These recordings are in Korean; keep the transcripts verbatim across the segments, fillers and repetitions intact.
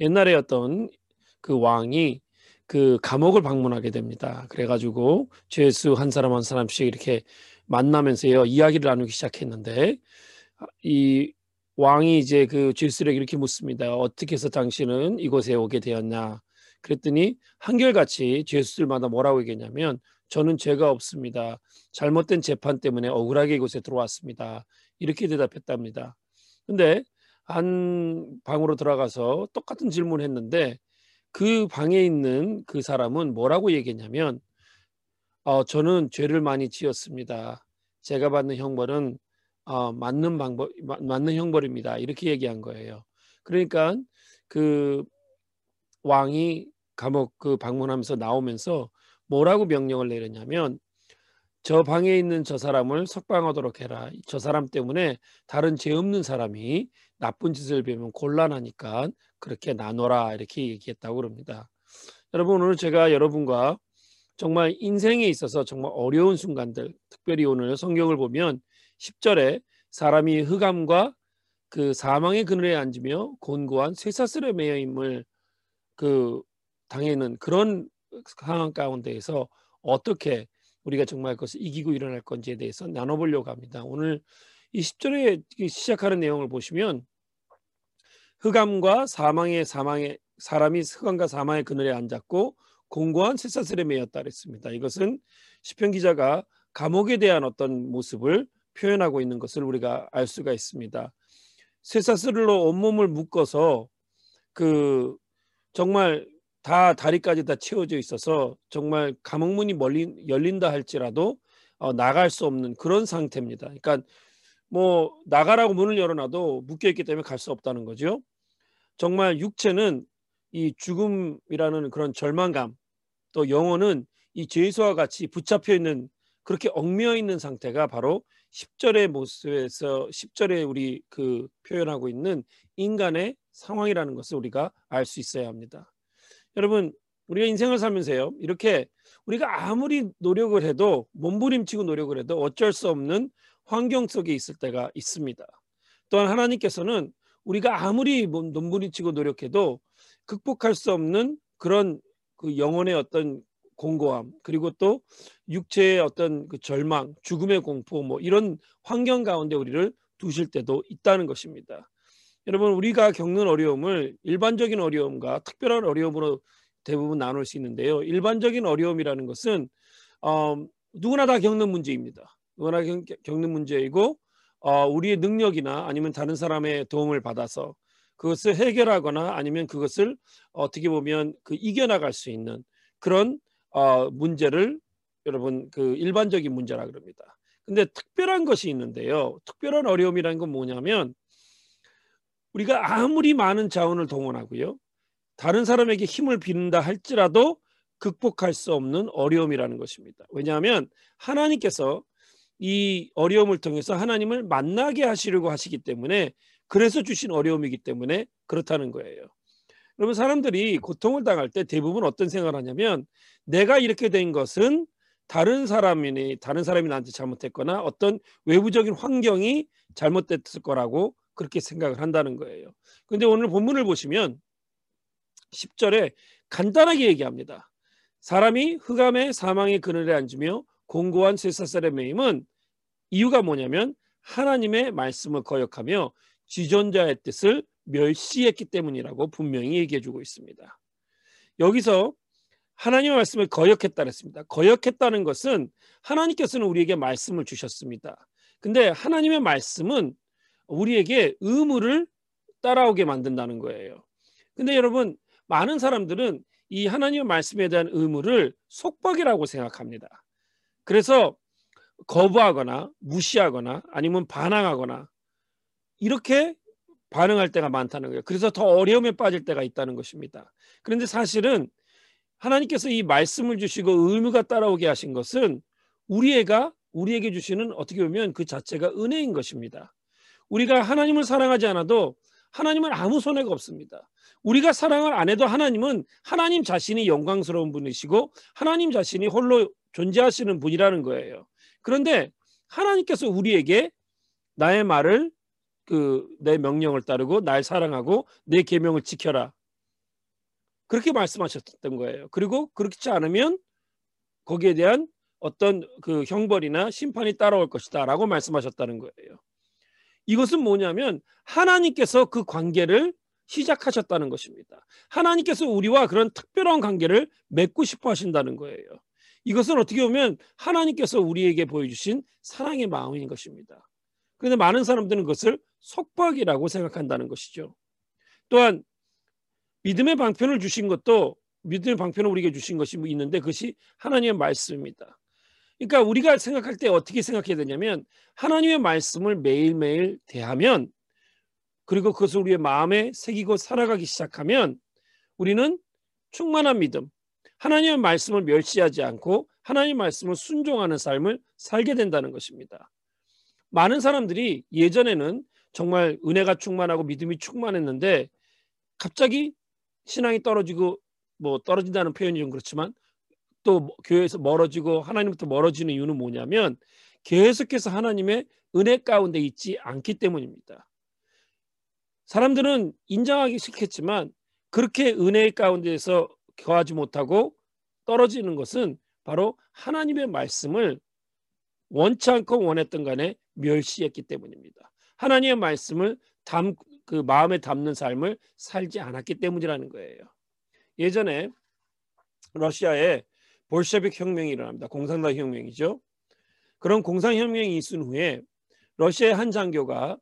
옛날에 어떤 그 왕이 그 감옥을 방문하게 됩니다. 그래가지고 죄수 한 사람 한 사람씩 이렇게 만나면서요 이야기를 나누기 시작했는데, 이 왕이 이제 그 죄수에게 이렇게 묻습니다. 어떻게 해서 당신은 이곳에 오게 되었냐? 그랬더니 한결같이 죄수들마다 뭐라고 얘기했냐면, 저는 죄가 없습니다. 잘못된 재판 때문에 억울하게 이곳에 들어왔습니다. 이렇게 대답했답니다. 근데 한 방으로 들어가서 똑같은 질문을 했는데, 그 방에 있는 그 사람은 뭐라고 얘기했냐면, 어, 저는 죄를 많이 지었습니다. 제가 받는 형벌은 어, 맞는 방법, 맞는 형벌입니다. 이렇게 얘기한 거예요. 그러니까 그 왕이 감옥 그 방문하면서 나오면서 뭐라고 명령을 내렸냐면, 저 방에 있는 저 사람을 석방하도록 해라. 저 사람 때문에 다른 죄 없는 사람이 나쁜 짓을 배우면 곤란하니까 그렇게 나눠라. 이렇게 얘기했다고 그럽니다. 여러분, 오늘 제가 여러분과 정말 인생에 있어서 정말 어려운 순간들, 특별히 오늘 성경을 보면 십 절에 사람이 흑암과 그 사망의 그늘에 앉으며 곤고한 쇠사슬에 매여임을 그 당해는 그런 상황 가운데에서 어떻게 우리가 정말 그것을 이기고 일어날 건지에 대해서 나눠보려고 합니다. 오늘 이 십 절에 시작하는 내용을 보시면, 흑암과 사망의 사망의 사람이 흑암과 사망의 그늘에 앉았고 곤고한 쇠사슬에 매였다 그랬습니다. 이것은 시편 기자가 감옥에 대한 어떤 모습을 표현하고 있는 것을 우리가 알 수가 있습니다. 쇠사슬로 온몸을 묶어서 그 정말 다 다리까지 다 채워져 있어서 정말 감옥문이 멀리 열린다 할지라도 어, 나갈 수 없는 그런 상태입니다. 그러니까 뭐 나가라고 문을 열어놔도 묶여있기 때문에 갈 수 없다는 거죠. 정말 육체는 이 죽음이라는 그런 절망감, 또 영혼은 이 죄수와 같이 붙잡혀 있는, 그렇게 얽매여 있는 상태가 바로 십 절의 모습에서 십 절에 우리 그 표현하고 있는 인간의 상황이라는 것을 우리가 알 수 있어야 합니다. 여러분, 우리가 인생을 살면서요 이렇게 우리가 아무리 노력을 해도, 몸부림치고 노력을 해도 어쩔 수 없는 환경 속에 있을 때가 있습니다. 또한 하나님께서는 우리가 아무리 몸부림치고 노력해도 극복할 수 없는 그런 그 영혼의 어떤 공고함, 그리고 또 육체의 어떤 그 절망, 죽음의 공포, 뭐 이런 환경 가운데 우리를 두실 때도 있다는 것입니다. 여러분, 우리가 겪는 어려움을 일반적인 어려움과 특별한 어려움으로 대부분 나눌 수 있는데요. 일반적인 어려움이라는 것은 어, 누구나 다 겪는 문제입니다. 누구나 겪는 문제이고 어, 우리의 능력이나 아니면 다른 사람의 도움을 받아서 그것을 해결하거나 아니면 그것을 어떻게 보면 그 이겨나갈 수 있는 그런 어, 문제를 여러분 그 일반적인 문제라 그럽니다. 근데 특별한 것이 있는데요. 특별한 어려움이라는 건 뭐냐면, 우리가 아무리 많은 자원을 동원하고요, 다른 사람에게 힘을 빌린다 할지라도 극복할 수 없는 어려움이라는 것입니다. 왜냐하면 하나님께서 이 어려움을 통해서 하나님을 만나게 하시려고 하시기 때문에, 그래서 주신 어려움이기 때문에 그렇다는 거예요. 여러분, 사람들이 고통을 당할 때 대부분 어떤 생각을 하냐면, 내가 이렇게 된 것은 다른 사람이 다른 사람이 나한테 잘못했거나 어떤 외부적인 환경이 잘못됐을 거라고 그렇게 생각을 한다는 거예요. 그런데 오늘 본문을 보시면 십 절에 간단하게 얘기합니다. 사람이 흑암의 사망의 그늘에 앉으며 곤고한 쇠사슬에 매임은 이유가 뭐냐면, 하나님의 말씀을 거역하며 지존자의 뜻을 멸시했기 때문이라고 분명히 얘기해주고 있습니다. 여기서 하나님의 말씀을 거역했다고 했습니다. 거역했다는 것은 하나님께서는 우리에게 말씀을 주셨습니다. 근데 하나님의 말씀은 우리에게 의무를 따라오게 만든다는 거예요. 근데 여러분, 많은 사람들은 이 하나님의 말씀에 대한 의무를 속박이라고 생각합니다. 그래서 거부하거나 무시하거나 아니면 반항하거나 이렇게 반응할 때가 많다는 거예요. 그래서 더 어려움에 빠질 때가 있다는 것입니다. 그런데 사실은 하나님께서 이 말씀을 주시고 의무가 따라오게 하신 것은 우리애가 우리에게 주시는 어떻게 보면 그 자체가 은혜인 것입니다. 우리가 하나님을 사랑하지 않아도 하나님은 아무 손해가 없습니다. 우리가 사랑을 안 해도 하나님은 하나님 자신이 영광스러운 분이시고 하나님 자신이 홀로 존재하시는 분이라는 거예요. 그런데 하나님께서 우리에게 나의 말을 그 내 명령을 따르고 날 사랑하고 내 계명을 지켜라 그렇게 말씀하셨던 거예요. 그리고 그렇지 않으면 거기에 대한 어떤 그 형벌이나 심판이 따라올 것이다 라고 말씀하셨다는 거예요. 이것은 뭐냐면 하나님께서 그 관계를 시작하셨다는 것입니다. 하나님께서 우리와 그런 특별한 관계를 맺고 싶어 하신다는 거예요. 이것은 어떻게 보면 하나님께서 우리에게 보여주신 사랑의 마음인 것입니다. 그런데 많은 사람들은 그것을 속박이라고 생각한다는 것이죠. 또한 믿음의 방편을 주신 것도 믿음의 방편을 우리에게 주신 것이 있는데 그것이 하나님의 말씀입니다. 그러니까 우리가 생각할 때 어떻게 생각해야 되냐면 하나님의 말씀을 매일매일 대하면 그리고 그것을 우리의 마음에 새기고 살아가기 시작하면 우리는 충만한 믿음, 하나님의 말씀을 멸시하지 않고 하나님의 말씀을 순종하는 삶을 살게 된다는 것입니다. 많은 사람들이 예전에는 정말 은혜가 충만하고 믿음이 충만했는데 갑자기 신앙이 떨어지고 뭐 떨어진다는 표현이 좀 그렇지만 또 교회에서 멀어지고 하나님부터 멀어지는 이유는 뭐냐면 계속해서 하나님의 은혜 가운데 있지 않기 때문입니다. 사람들은 인정하기 싫겠지만 그렇게 은혜 가운데에서 거하지 못하고 떨어지는 것은 바로 하나님의 말씀을 원치 않고 원했던 간에 멸시했기 때문입니다. 하나님의 말씀을 담, 그 마음에 담는 삶을 살지 않았기 때문이라는 거예요. 예전에 러시아에 볼셰비크 혁명이 일어납니다. 공산당 혁명이죠. 그런 공산혁명이 있은 후에 러시아의 한 장교가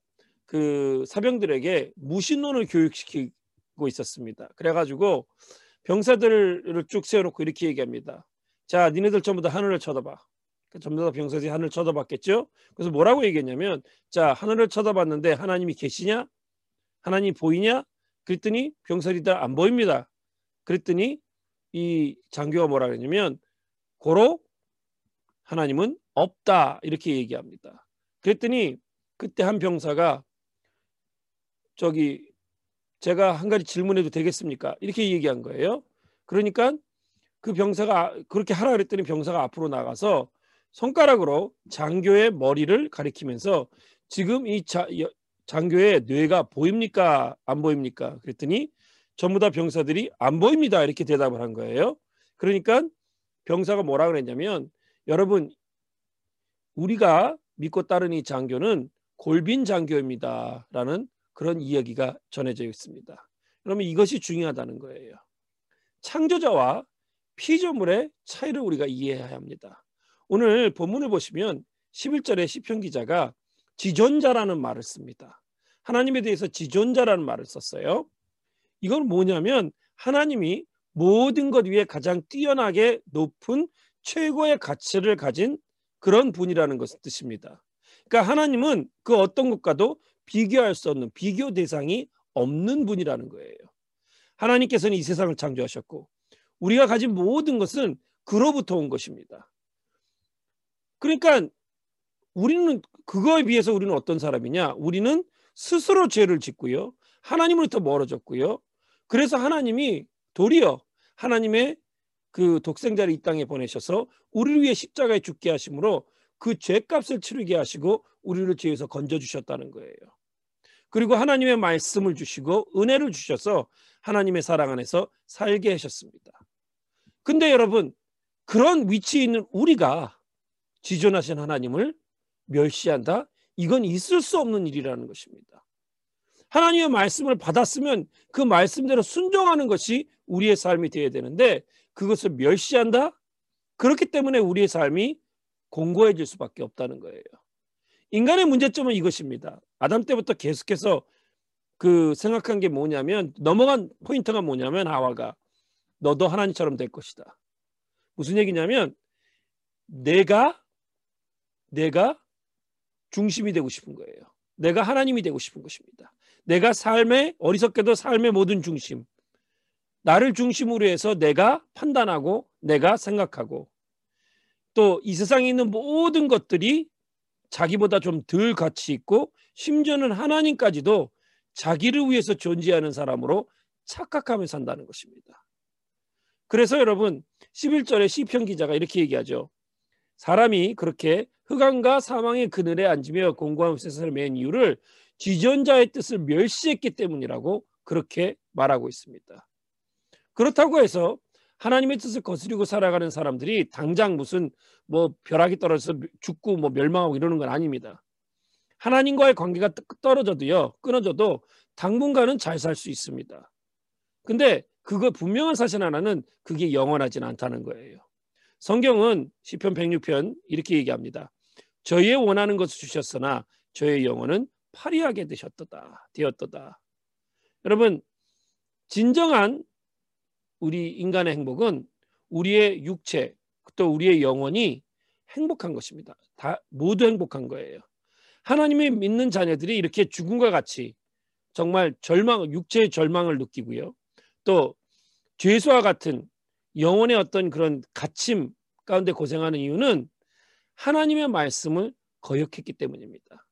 그 사병들에게 무신론을 교육시키고 있었습니다. 그래가지고 병사들을 쭉 세워놓고 이렇게 얘기합니다. 자, 니네들 전부 다 하늘을 쳐다봐. 전부 다 병사들이 하늘을 쳐다봤겠죠. 그래서 뭐라고 얘기했냐면 자, 하늘을 쳐다봤는데 하나님이 계시냐? 하나님 보이냐? 그랬더니 병사들이 다 안 보입니다. 그랬더니 이 장교가 뭐라 그랬냐면 고로 하나님은 없다 이렇게 얘기합니다. 그랬더니 그때 한 병사가 저기 제가 한 가지 질문해도 되겠습니까? 이렇게 얘기한 거예요. 그러니까 그 병사가 그렇게 하라 그랬더니 병사가 앞으로 나가서 손가락으로 장교의 머리를 가리키면서 지금 이 자, 장교의 뇌가 보입니까? 안 보입니까? 그랬더니 전부 다 병사들이 안 보입니다. 이렇게 대답을 한 거예요. 그러니까 병사가 뭐라 그랬냐면 여러분 우리가 믿고 따른 이 장교는 골빈 장교입니다. 라는 그런 이야기가 전해져 있습니다. 그러면 이것이 중요하다는 거예요. 창조자와 피조물의 차이를 우리가 이해해야 합니다. 오늘 본문을 보시면 십일 절에 시편 기자가 지존자라는 말을 씁니다. 하나님에 대해서 지존자라는 말을 썼어요. 이건 뭐냐면 하나님이 모든 것 위에 가장 뛰어나게 높은 최고의 가치를 가진 그런 분이라는 것을 뜻입니다. 그러니까 하나님은 그 어떤 것과도 비교할 수 없는 비교 대상이 없는 분이라는 거예요. 하나님께서는 이 세상을 창조하셨고 우리가 가진 모든 것은 그로부터 온 것입니다. 그러니까 우리는 그거에 비해서 우리는 어떤 사람이냐? 우리는 스스로 죄를 짓고요. 하나님으로부터 멀어졌고요. 그래서 하나님이 도리어 하나님의 그 독생자를 이 땅에 보내셔서 우리를 위해 십자가에 죽게 하심으로 그 죄값을 치르게 하시고 우리를 죄에서 건져주셨다는 거예요. 그리고 하나님의 말씀을 주시고 은혜를 주셔서 하나님의 사랑 안에서 살게 하셨습니다. 근데 여러분 그런 위치에 있는 우리가 지존하신 하나님을 멸시한다? 이건 있을 수 없는 일이라는 것입니다. 하나님의 말씀을 받았으면 그 말씀대로 순종하는 것이 우리의 삶이 되어야 되는데 그것을 멸시한다? 그렇기 때문에 우리의 삶이 공고해질 수밖에 없다는 거예요. 인간의 문제점은 이것입니다. 아담 때부터 계속해서 그 생각한 게 뭐냐면 넘어간 포인트가 뭐냐면 하와가 너도 하나님처럼 될 것이다. 무슨 얘기냐면 내가 내가 중심이 되고 싶은 거예요. 내가 하나님이 되고 싶은 것입니다. 내가 삶의 어리석게도 삶의 모든 중심 나를 중심으로 해서 내가 판단하고 내가 생각하고 또 이 세상에 있는 모든 것들이 자기보다 좀 덜 가치 있고 심지어는 하나님까지도 자기를 위해서 존재하는 사람으로 착각하며 산다는 것입니다. 그래서 여러분 십일 절에 시편 기자가 이렇게 얘기하죠. 사람이 그렇게 흑암과 사망의 그늘에 앉으며 공고한 세상을 맨 이유를 지존자의 뜻을 멸시했기 때문이라고 그렇게 말하고 있습니다. 그렇다고 해서 하나님의 뜻을 거스리고 살아가는 사람들이 당장 무슨 뭐 벼락이 떨어져서 죽고 뭐 멸망하고 이러는 건 아닙니다. 하나님과의 관계가 떨어져도요, 끊어져도 당분간은 잘 살 수 있습니다. 근데 그거 분명한 사실 하나는 그게 영원하진 않다는 거예요. 성경은 시편 백육 편 이렇게 얘기합니다. 저희의 원하는 것을 주셨으나 저의 영혼은 파리하게 되셨도다, 되었도다. 여러분, 진정한 우리 인간의 행복은 우리의 육체 또 우리의 영혼이 행복한 것입니다. 다 모두 행복한 거예요. 하나님이 믿는 자녀들이 이렇게 죽음과 같이 정말 절망, 육체의 절망을 느끼고요, 또 죄수와 같은 영혼의 어떤 그런 갇힘 가운데 고생하는 이유는 하나님의 말씀을 거역했기 때문입니다.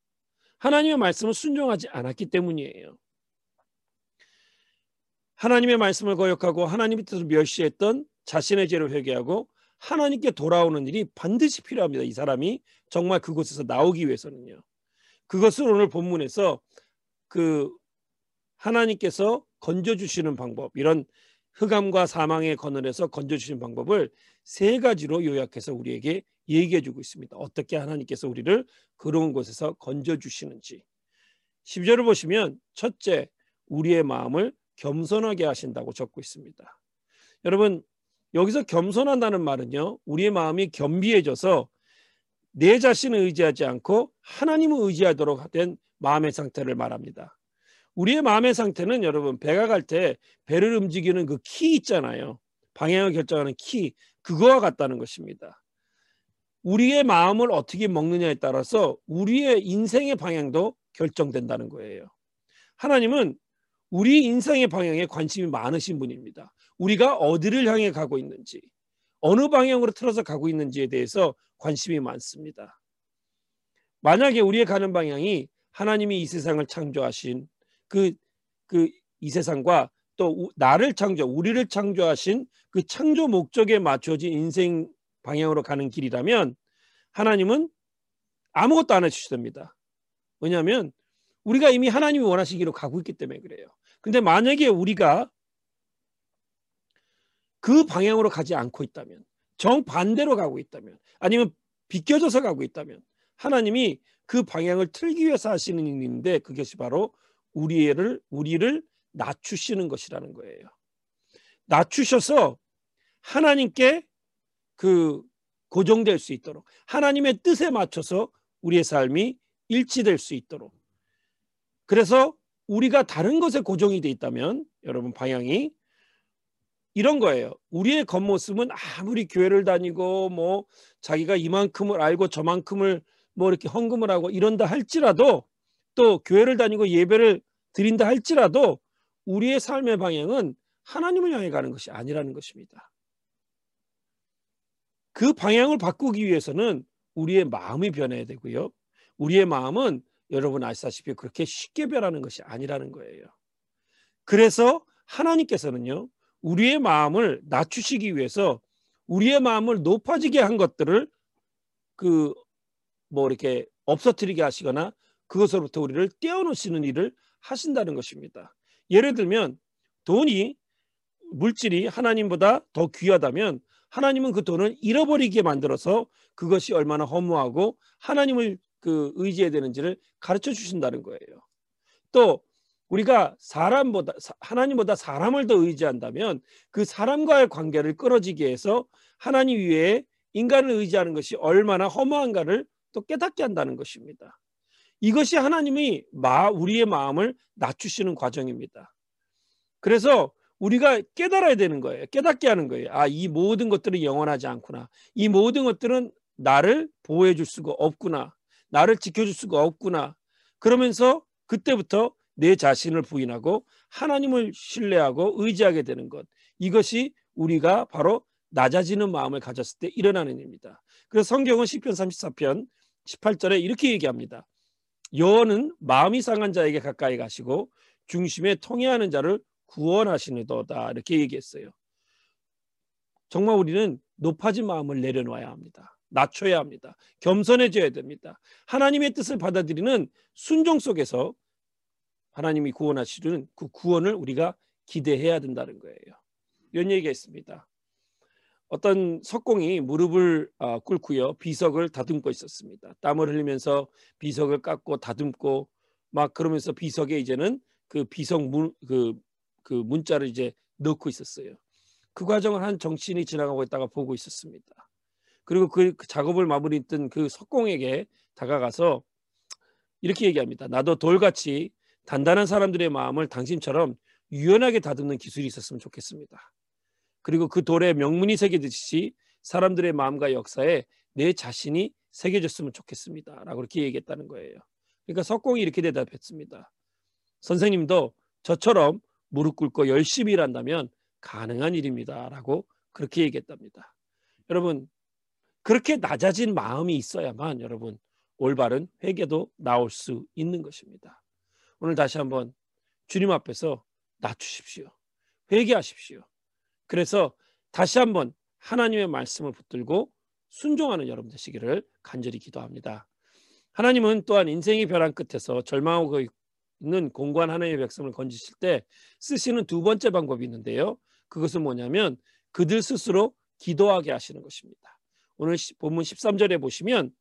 하나님의 말씀을 순종하지 않았기 때문이에요. 하나님의 말씀을 거역하고 하나님의 뜻을 멸시했던 자신의 죄를 회개하고 하나님께 돌아오는 일이 반드시 필요합니다. 이 사람이 정말 그곳에서 나오기 위해서는요. 그것을 오늘 본문에서 그 하나님께서 건져주시는 방법, 이런 흑암과 사망의 거늘에서 건져주시는 방법을 세 가지로 요약해서 우리에게 얘기해주고 있습니다. 어떻게 하나님께서 우리를 그런 곳에서 건져주시는지. 십 절을 보시면 첫째, 우리의 마음을 겸손하게 하신다고 적고 있습니다. 여러분, 여기서 겸손한다는 말은요, 우리의 마음이 겸비해져서 내 자신을 의지하지 않고 하나님을 의지하도록 된 마음의 상태를 말합니다. 우리의 마음의 상태는 여러분, 배가 갈 때 배를 움직이는 그 키 있잖아요. 방향을 결정하는 키, 그거와 같다는 것입니다. 우리의 마음을 어떻게 먹느냐에 따라서 우리의 인생의 방향도 결정된다는 거예요. 하나님은 우리 인생의 방향에 관심이 많으신 분입니다. 우리가 어디를 향해 가고 있는지, 어느 방향으로 틀어서 가고 있는지에 대해서 관심이 많습니다. 만약에 우리의 가는 방향이 하나님이 이 세상을 창조하신 그, 그 이 세상과 또 나를 창조, 우리를 창조하신 그 창조 목적에 맞춰진 인생 방향으로 가는 길이라면 하나님은 아무것도 안 해주십니다. 왜냐하면 우리가 이미 하나님이 원하시기로 가고 있기 때문에 그래요. 근데 만약에 우리가 그 방향으로 가지 않고 있다면, 정반대로 가고 있다면, 아니면 비껴져서 가고 있다면 하나님이 그 방향을 틀기 위해서 하시는 일인데 그것이 바로 우리를, 우리를 낮추시는 것이라는 거예요. 낮추셔서 하나님께 그 고정될 수 있도록, 하나님의 뜻에 맞춰서 우리의 삶이 일치될 수 있도록. 그래서 우리가 다른 것에 고정이 돼 있다면 여러분, 방향이 이런 거예요. 우리의 겉모습은 아무리 교회를 다니고 뭐 자기가 이만큼을 알고 저만큼을 뭐 이렇게 헌금을 하고 이런다 할지라도, 또 교회를 다니고 예배를 드린다 할지라도 우리의 삶의 방향은 하나님을 향해 가는 것이 아니라는 것입니다. 그 방향을 바꾸기 위해서는 우리의 마음이 변해야 되고요. 우리의 마음은 여러분 아시다시피 그렇게 쉽게 변하는 것이 아니라는 거예요. 그래서 하나님께서는요, 우리의 마음을 낮추시기 위해서 우리의 마음을 높아지게 한 것들을 그 뭐 이렇게 없어뜨리게 하시거나 그것으로부터 우리를 떼어놓으시는 일을 하신다는 것입니다. 예를 들면 돈이, 물질이 하나님보다 더 귀하다면 하나님은 그 돈을 잃어버리게 만들어서 그것이 얼마나 허무하고 하나님을 그 의지해야 되는지를 가르쳐 주신다는 거예요. 또 우리가 사람보다 하나님보다 사람을 더 의지한다면 그 사람과의 관계를 끊어지게 해서 하나님 위에 인간을 의지하는 것이 얼마나 허무한가를 또 깨닫게 한다는 것입니다. 이것이 하나님이 마, 우리의 마음을 낮추시는 과정입니다. 그래서 우리가 깨달아야 되는 거예요. 깨닫게 하는 거예요. 아, 이 모든 것들은 영원하지 않구나. 이 모든 것들은 나를 보호해 줄 수가 없구나. 나를 지켜줄 수가 없구나. 그러면서 그때부터 내 자신을 부인하고 하나님을 신뢰하고 의지하게 되는 것. 이것이 우리가 바로 낮아지는 마음을 가졌을 때 일어나는 일입니다. 그래서 성경은 시편 삼십사 편 십팔 절에 이렇게 얘기합니다. 여호와는 마음이 상한 자에게 가까이 가시고 중심에 통회하는 자를 구원하시는도다, 이렇게 얘기했어요. 정말 우리는 높아진 마음을 내려놔야 합니다. 낮춰야 합니다. 겸손해져야 됩니다. 하나님의 뜻을 받아들이는 순종 속에서 하나님이 구원하시는 그 구원을 우리가 기대해야 된다는 거예요. 이런 얘기가 있습니다. 어떤 석공이 무릎을 꿇고요 비석을 다듬고 있었습니다. 땀을 흘리면서 비석을 깎고 다듬고 막 그러면서 비석에 이제는 그 비석 문, 그, 그 문자를 이제 넣고 있었어요. 그 과정을 한 정치인이 지나가고 있다가 보고 있었습니다. 그리고 그 작업을 마무리했던 그 석공에게 다가가서 이렇게 얘기합니다. 나도 돌같이 단단한 사람들의 마음을 당신처럼 유연하게 다듬는 기술이 있었으면 좋겠습니다. 그리고 그 돌에 명문이 새겨지듯이 사람들의 마음과 역사에 내 자신이 새겨졌으면 좋겠습니다. 라고 이렇게 얘기했다는 거예요. 그러니까 석공이 이렇게 대답했습니다. 선생님도 저처럼 무릎 꿇고 열심히 일한다면 가능한 일입니다. 라고 그렇게 얘기했답니다. 여러분, 그렇게 낮아진 마음이 있어야만 여러분 올바른 회개도 나올 수 있는 것입니다. 오늘 다시 한번 주님 앞에서 낮추십시오. 회개하십시오. 그래서 다시 한번 하나님의 말씀을 붙들고 순종하는 여러분 되시기를 간절히 기도합니다. 하나님은 또한 인생의 벼랑 끝에서 절망하고 있는 공고한 하나님의 백성을 건지실 때 쓰시는 두 번째 방법이 있는데요. 그것은 뭐냐면 그들 스스로 기도하게 하시는 것입니다. 오늘 본문 십삼 절에 보시면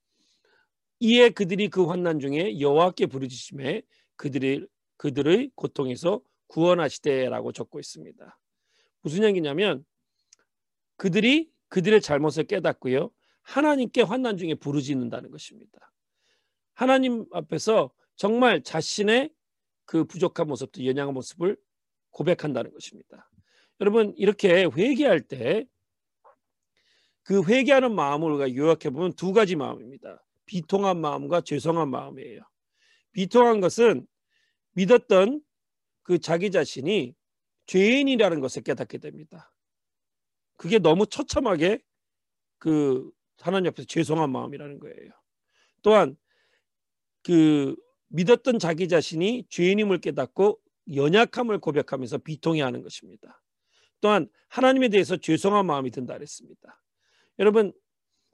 이에 그들이 그 환난 중에 여호와께 부르짖음에 그들의, 그들의 고통에서 구원하시되라고 적고 있습니다. 무슨 얘기냐면 그들이 그들의 잘못을 깨닫고요. 하나님께 환난 중에 부르짖는다는 것입니다. 하나님 앞에서 정말 자신의 그 부족한 모습도 연약한 모습을 고백한다는 것입니다. 여러분 이렇게 회개할 때 그 회개하는 마음을 우리가 요약해보면 두 가지 마음입니다. 비통한 마음과 죄송한 마음이에요. 비통한 것은 믿었던 그 자기 자신이 죄인이라는 것을 깨닫게 됩니다. 그게 너무 처참하게 그 하나님 앞에서 죄송한 마음이라는 거예요. 또한 그 믿었던 자기 자신이 죄인임을 깨닫고 연약함을 고백하면서 비통해하는 것입니다. 또한 하나님에 대해서 죄송한 마음이 든다 그랬습니다. 여러분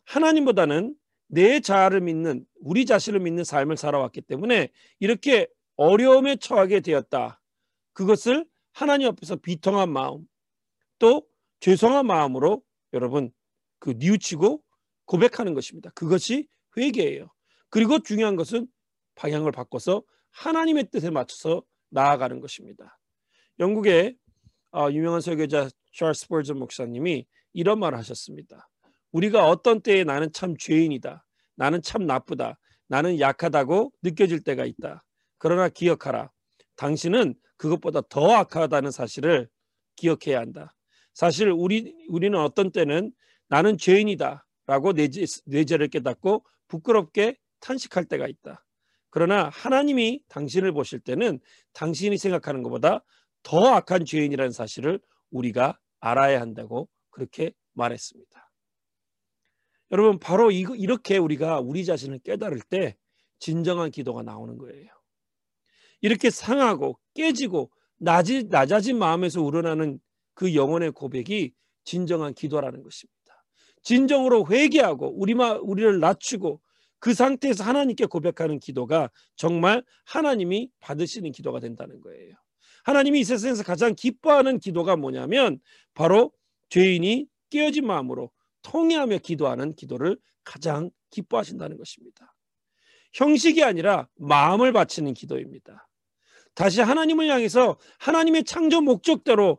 하나님보다는 내 자아를 믿는 우리 자신을 믿는 삶을 살아왔기 때문에 이렇게 어려움에 처하게 되었다. 그것을 하나님 앞에서 비통한 마음 또 죄송한 마음으로 여러분 그 뉘우치고 고백하는 것입니다. 그것이 회개예요. 그리고 중요한 것은 방향을 바꿔서 하나님의 뜻에 맞춰서 나아가는 것입니다. 영국의 유명한 설교자 찰스 스퍼전 목사님이 이런 말을 하셨습니다. 우리가 어떤 때에 나는 참 죄인이다. 나는 참 나쁘다. 나는 약하다고 느껴질 때가 있다. 그러나 기억하라. 당신은 그것보다 더 악하다는 사실을 기억해야 한다. 사실 우리, 우리는 어떤 때는 나는 죄인이다. 라고 내, 내 죄를 깨닫고 부끄럽게 탄식할 때가 있다. 그러나 하나님이 당신을 보실 때는 당신이 생각하는 것보다 더 악한 죄인이라는 사실을 우리가 알아야 한다고 그렇게 말했습니다. 여러분 바로 이렇게 우리가 우리 자신을 깨달을 때 진정한 기도가 나오는 거예요. 이렇게 상하고 깨지고 낮이, 낮아진 마음에서 우러나는 그 영혼의 고백이 진정한 기도라는 것입니다. 진정으로 회개하고 우리마, 우리를 낮추고 그 상태에서 하나님께 고백하는 기도가 정말 하나님이 받으시는 기도가 된다는 거예요. 하나님이 이 세상에서 가장 기뻐하는 기도가 뭐냐면 바로 죄인이 깨어진 마음으로 통회하며 기도하는 기도를 가장 기뻐하신다는 것입니다. 형식이 아니라 마음을 바치는 기도입니다. 다시 하나님을 향해서 하나님의 창조 목적대로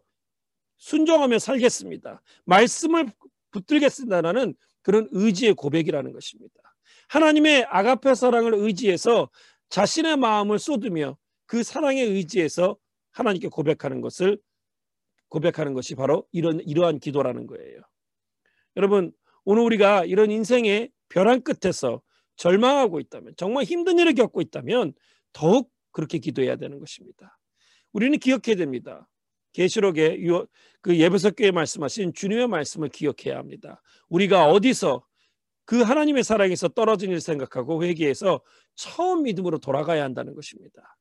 순종하며 살겠습니다. 말씀을 붙들겠습니다라는 그런 의지의 고백이라는 것입니다. 하나님의 아가페 사랑을 의지해서 자신의 마음을 쏟으며 그 사랑에 의지해서 하나님께 고백하는 것을 고백하는 것이 바로 이런 이러한 기도라는 거예요. 여러분 오늘 우리가 이런 인생의 벼랑 끝에서 절망하고 있다면 정말 힘든 일을 겪고 있다면 더욱 그렇게 기도해야 되는 것입니다. 우리는 기억해야 됩니다. 계시록의 그 에베소 교회에 말씀하신 주님의 말씀을 기억해야 합니다. 우리가 어디서 그 하나님의 사랑에서 떨어진 일을 생각하고 회개해서 처음 믿음으로 돌아가야 한다는 것입니다.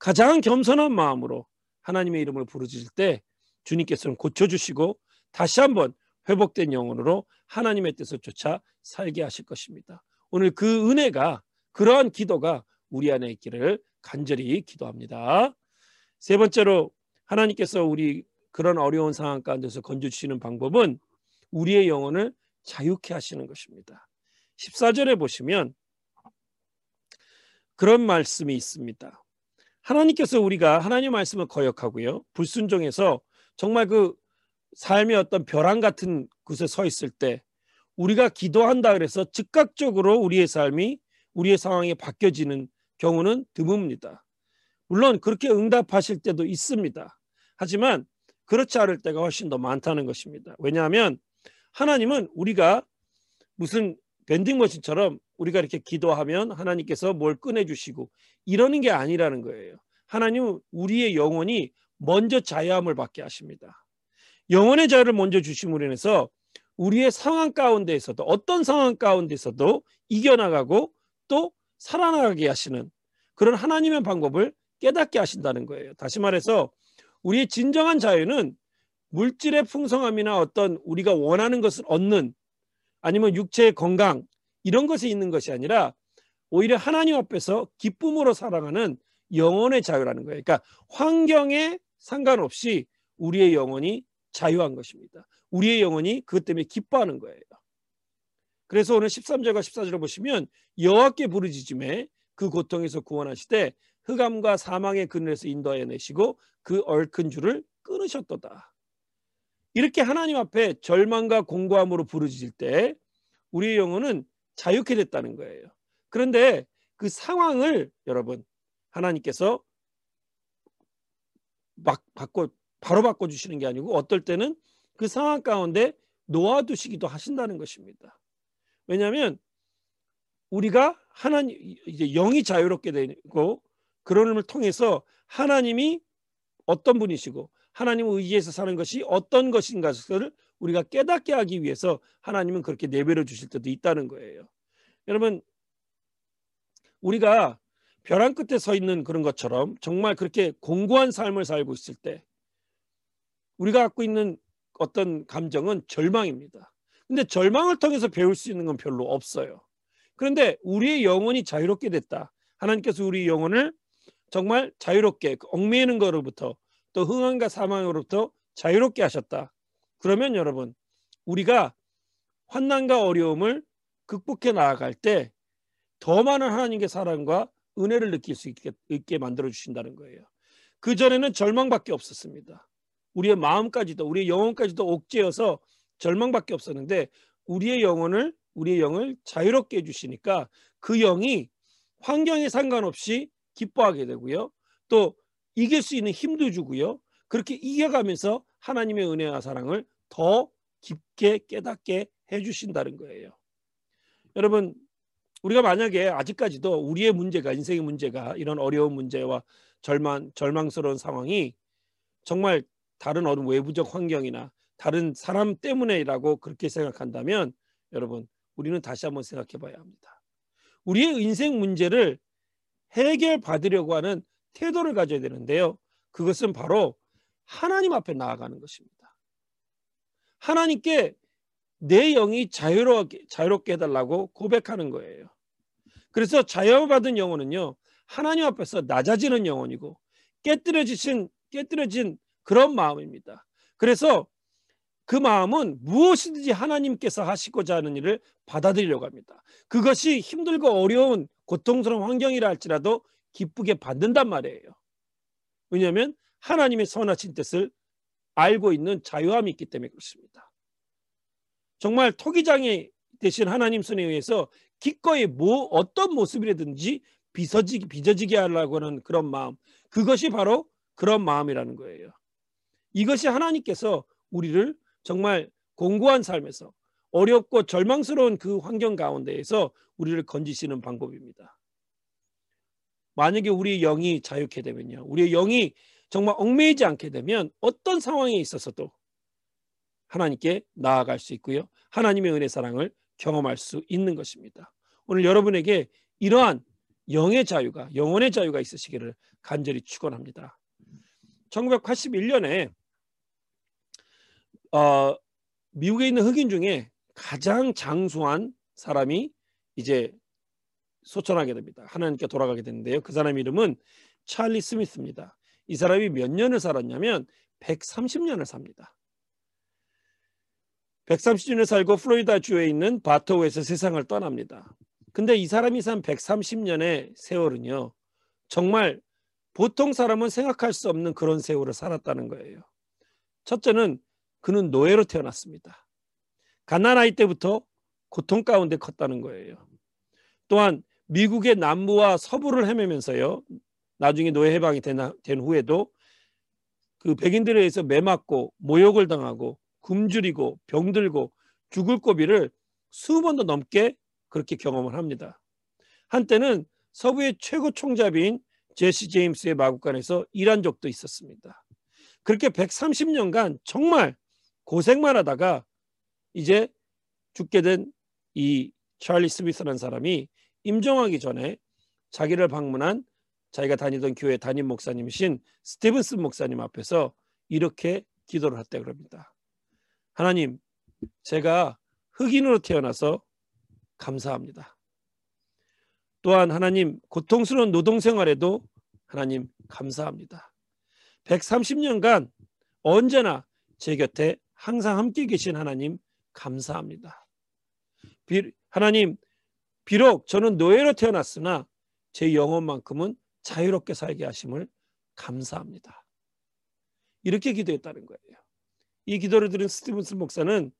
가장 겸손한 마음으로 하나님의 이름을 부르짖을 때 주님께서는 고쳐주시고 다시 한번 회복된 영혼으로 하나님의 뜻을 쫓아 살게 하실 것입니다. 오늘 그 은혜가 그러한 기도가 우리 안에 있기를 간절히 기도합니다. 세 번째로 하나님께서 우리 그런 어려운 상황 가운데서 건져주시는 방법은 우리의 영혼을 자유케 하시는 것입니다. 십사 절에 보시면 그런 말씀이 있습니다. 하나님께서 우리가 하나님의 말씀을 거역하고요, 불순종해서 정말 그 삶의 어떤 벼랑 같은 곳에 서 있을 때 우리가 기도한다 그래서 즉각적으로 우리의 삶이, 우리의 상황이 바뀌어지는 경우는 드뭅니다. 물론 그렇게 응답하실 때도 있습니다. 하지만 그렇지 않을 때가 훨씬 더 많다는 것입니다. 왜냐하면 하나님은 우리가 무슨 밴딩머신처럼 우리가 이렇게 기도하면 하나님께서 뭘 꺼내주시고 이러는 게 아니라는 거예요. 하나님은 우리의 영혼이 먼저 자유함을 받게 하십니다. 영혼의 자유를 먼저 주심으로 인해서 우리의 상황 가운데에서도, 어떤 상황 가운데서도 이겨나가고 또 살아나가게 하시는 그런 하나님의 방법을 깨닫게 하신다는 거예요. 다시 말해서 우리의 진정한 자유는 물질의 풍성함이나 어떤 우리가 원하는 것을 얻는, 아니면 육체의 건강, 이런 것에 있는 것이 아니라 오히려 하나님 앞에서 기쁨으로 살아가는 영혼의 자유라는 거예요. 그러니까 환경에 상관없이 우리의 영혼이 자유한 것입니다. 우리의 영혼이 그것 때문에 기뻐하는 거예요. 그래서 오늘 십삼 절과 십사 절을 보시면 여호와께 부르짖음에 그 고통에서 구원하시되 흑암과 사망의 그늘에서 인도하여 내시고 그 얼큰 줄을 끊으셨도다. 이렇게 하나님 앞에 절망과 공고함으로 부르짖을 때 우리의 영혼은 자유케 됐다는 거예요. 그런데 그 상황을 여러분, 하나님께서 막 바꿔 바로 바꿔주시는 게 아니고 어떨 때는 그 상황 가운데 놓아두시기도 하신다는 것입니다. 왜냐하면 우리가 하나님, 이제 영이 자유롭게 되고 그런 걸 통해서 하나님이 어떤 분이시고 하나님을 의지해서 사는 것이 어떤 것인가를 우리가 깨닫게 하기 위해서 하나님은 그렇게 내버려 주실 때도 있다는 거예요. 여러분, 우리가 벼랑 끝에 서 있는 그런 것처럼 정말 그렇게 공고한 삶을 살고 있을 때 우리가 갖고 있는 어떤 감정은 절망입니다. 근데 절망을 통해서 배울 수 있는 건 별로 없어요. 그런데 우리의 영혼이 자유롭게 됐다. 하나님께서 우리의 영혼을 정말 자유롭게, 얽매이는 거로부터, 또 흥한과 사망으로부터 자유롭게 하셨다. 그러면 여러분, 우리가 환난과 어려움을 극복해 나아갈 때 더 많은 하나님의 사랑과 은혜를 느낄 수 있게, 있게 만들어주신다는 거예요. 그전에는 절망밖에 없었습니다. 우리의 마음까지도, 우리의 영혼까지도 옥죄여서 절망밖에 없었는데 우리의 영혼을, 우리의 영을 자유롭게 해주시니까 그 영이 환경에 상관없이 기뻐하게 되고요, 또 이길 수 있는 힘도 주고요, 그렇게 이겨가면서 하나님의 은혜와 사랑을 더 깊게 깨닫게 해주신다는 거예요. 여러분, 우리가 만약에 아직까지도 우리의 문제가, 인생의 문제가, 이런 어려운 문제와 절망, 절망스러운 상황이 정말 다른 어느 외부적 환경이나 다른 사람 때문에라고 그렇게 생각한다면 여러분, 우리는 다시 한번 생각해 봐야 합니다. 우리의 인생 문제를 해결받으려고 하는 태도를 가져야 되는데요, 그것은 바로 하나님 앞에 나아가는 것입니다. 하나님께 내 영이 자유롭게, 자유롭게 해달라고 고백하는 거예요. 그래서 자유받은 영혼은요, 하나님 앞에서 낮아지는 영혼이고 깨뜨려지신, 깨뜨려진 그런 마음입니다. 그래서 그 마음은 무엇이든지 하나님께서 하시고자 하는 일을 받아들이려고 합니다. 그것이 힘들고 어려운 고통스러운 환경이라 할지라도 기쁘게 받는단 말이에요. 왜냐하면 하나님의 선하신 뜻을 알고 있는 자유함이 있기 때문에 그렇습니다. 정말 토기장이 되신 하나님 손에 의해서 기꺼이 뭐 어떤 모습이라든지 빚어지게, 빚어지게 하려고 하는 그런 마음, 그것이 바로 그런 마음이라는 거예요. 이것이 하나님께서 우리를 정말 공고한 삶에서, 어렵고 절망스러운 그 환경 가운데에서 우리를 건지시는 방법입니다. 만약에 우리의 영이 자유케 되면요, 우리의 영이 정말 얽매이지 않게 되면 어떤 상황에 있어서도 하나님께 나아갈 수 있고요, 하나님의 은혜 사랑을 경험할 수 있는 것입니다. 오늘 여러분에게 이러한 영의 자유가, 영혼의 자유가 있으시기를 간절히 축원합니다. 천구백팔십일 년에 어, 미국에 있는 흑인 중에 가장 장수한 사람이 이제 소천하게 됩니다. 하나님께 돌아가게 되는데요, 그 사람 이름은 찰리 스미스입니다. 이 사람이 몇 년을 살았냐면 백삼십 년을 삽니다. 백삼십 년을 살고 플로리다 주에 있는 바토우에서 세상을 떠납니다. 근데 이 사람이 산 백삼십 년의 세월은요, 정말 보통 사람은 생각할 수 없는 그런 세월을 살았다는 거예요. 첫째는 그는 노예로 태어났습니다. 갓난아이 때부터 고통 가운데 컸다는 거예요. 또한 미국의 남부와 서부를 헤매면서요, 나중에 노예 해방이 된, 된 후에도 그 백인들에 의해서 매맞고 모욕을 당하고 굶주리고 병들고 죽을 고비를 수십번도 넘게 그렇게 경험을 합니다. 한때는 서부의 최고 총잡이인 제시 제임스의 마구간에서 일한 적도 있었습니다. 그렇게 백삼십 년간 정말 고생만 하다가 이제 죽게 된 이 찰리 스미스라는 사람이 임종하기 전에 자기를 방문한 자기가 다니던 교회 담임 목사님이신 스티븐슨 목사님 앞에서 이렇게 기도를 했다고 그럽니다. 하나님, 제가 흑인으로 태어나서 감사합니다. 또한 하나님, 고통스러운 노동생활에도 하나님 감사합니다. 백삼십 년간 언제나 제 곁에 항상 함께 계신 하나님 감사합니다. 비, 하나님, 비록 저는 노예로 태어났으나 제 영혼만큼은 자유롭게 살게 하심을 감사합니다. 이렇게 기도했다는 거예요. 이 기도를 들은 스티븐슨 목사는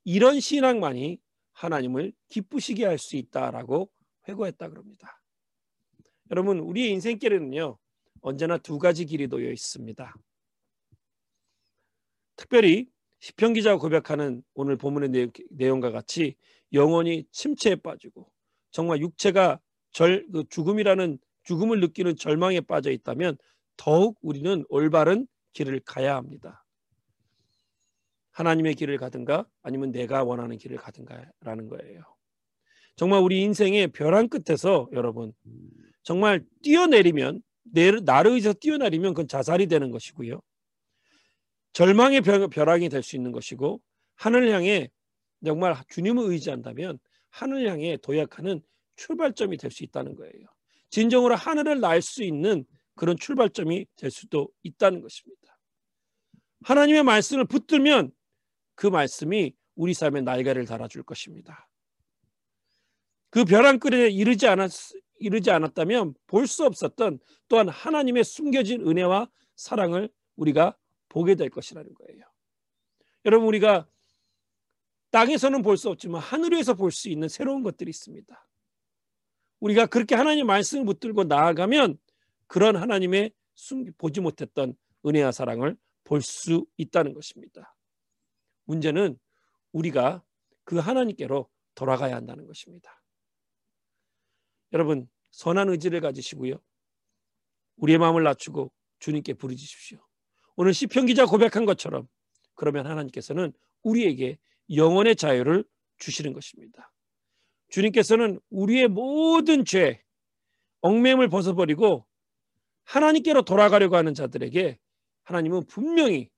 이런 신앙만이 하나님을 기쁘시게 할 수 있다라고 회고했다 그럽니다. 여러분, 우리의 인생길에는요, 언제나 두 가지 길이 놓여 있습니다. 특별히 시편 기자가 고백하는 오늘 본문의 내용과 같이 영혼이 침체에 빠지고 정말 육체가 절, 그 죽음이라는 죽음을 느끼는 절망에 빠져 있다면 더욱 우리는 올바른 길을 가야 합니다. 하나님의 길을 가든가 아니면 내가 원하는 길을 가든가라는 거예요. 정말 우리 인생의 벼랑 끝에서 여러분 정말 뛰어내리면 나를 의해서 뛰어내리면 그건 자살이 되는 것이고요. 절망의 벼랑이 될 수 있는 것이고 하늘 향해 정말 주님을 의지한다면 하늘 향해 도약하는 출발점이 될 수 있다는 거예요. 진정으로 하늘을 날 수 있는 그런 출발점이 될 수도 있다는 것입니다. 하나님의 말씀을 붙들면 그 말씀이 우리 삶의 날개를 달아줄 것입니다. 그 벼랑 끝에 이르지, 않았, 이르지 않았다면 볼 수 없었던 또한 하나님의 숨겨진 은혜와 사랑을 우리가 보게 될 것이라는 거예요. 여러분, 우리가 땅에서는 볼 수 없지만 하늘에서 볼 수 있는 새로운 것들이 있습니다. 우리가 그렇게 하나님의 말씀을 붙들고 나아가면 그런 하나님의 숨, 보지 못했던 은혜와 사랑을 볼 수 있다는 것입니다. 문제는 우리가 그 하나님께로 돌아가야 한다는 것입니다. 여러분, 선한 의지를 가지시고요. 우리의 마음을 낮추고 주님께 부르짖으십시오. 오늘 시편 기자 고백한 것처럼 그러면 하나님께서는 우리에게 영원의 자유를 주시는 것입니다. 주님께서는 우리의 모든 죄, 얽매임을 벗어버리고 하나님께로 돌아가려고 하는 자들에게 하나님은 분명히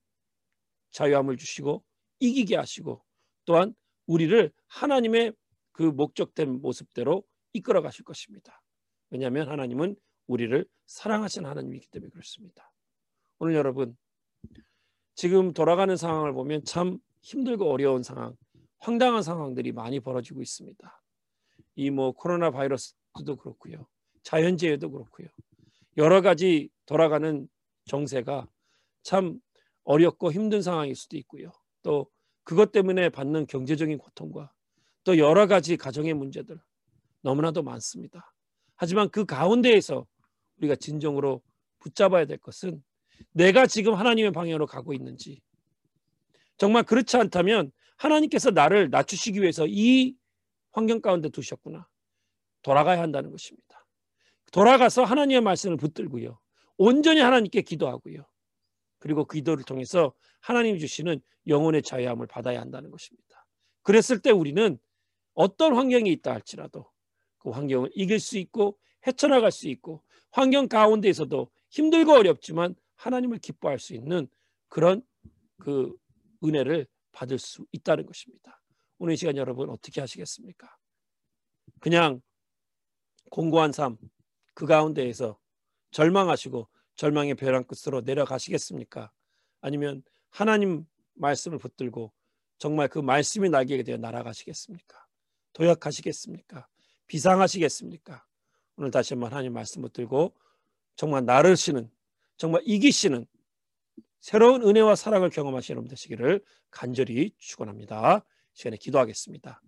자유함을 주시고 이기게 하시고 또한 우리를 하나님의 그 목적된 모습대로 이끌어 가실 것입니다. 왜냐하면 하나님은 우리를 사랑하시는 하나님이기 때문에 그렇습니다. 오늘 여러분, 지금 돌아가는 상황을 보면 참 힘들고 어려운 상황, 황당한 상황들이 많이 벌어지고 있습니다. 이 뭐 코로나 바이러스도 그렇고요. 자연재해도 그렇고요. 여러 가지 돌아가는 정세가 참 어렵고 힘든 상황일 수도 있고요. 또 그것 때문에 받는 경제적인 고통과 또 여러 가지 가정의 문제들 너무나도 많습니다. 하지만 그 가운데에서 우리가 진정으로 붙잡아야 될 것은 내가 지금 하나님의 방향으로 가고 있는지, 정말 그렇지 않다면 하나님께서 나를 낮추시기 위해서 이 환경 가운데 두셨구나. 돌아가야 한다는 것입니다. 돌아가서 하나님의 말씀을 붙들고요. 온전히 하나님께 기도하고요. 그리고 그 기도를 통해서 하나님이 주시는 영혼의 자유함을 받아야 한다는 것입니다. 그랬을 때 우리는 어떤 환경이 있다 할지라도 그 환경을 이길 수 있고 헤쳐나갈 수 있고 환경 가운데에서도 힘들고 어렵지만 하나님을 기뻐할 수 있는 그런 그 은혜를 받을 수 있다는 것입니다. 오늘 이 시간 여러분 어떻게 하시겠습니까? 그냥 공고한 삶 그 가운데에서 절망하시고 절망의 벼랑 끝으로 내려가시겠습니까? 아니면 하나님 말씀을 붙들고 정말 그 말씀이 날개가 되어 날아가시겠습니까? 도약하시겠습니까? 비상하시겠습니까? 오늘 다시 한번 하나님 말씀 붙들고 정말 나를 쓰는, 정말 이기시는 새로운 은혜와 사랑을 경험하시는 여러분 되시기를 간절히 축원합니다. 시간에 기도하겠습니다.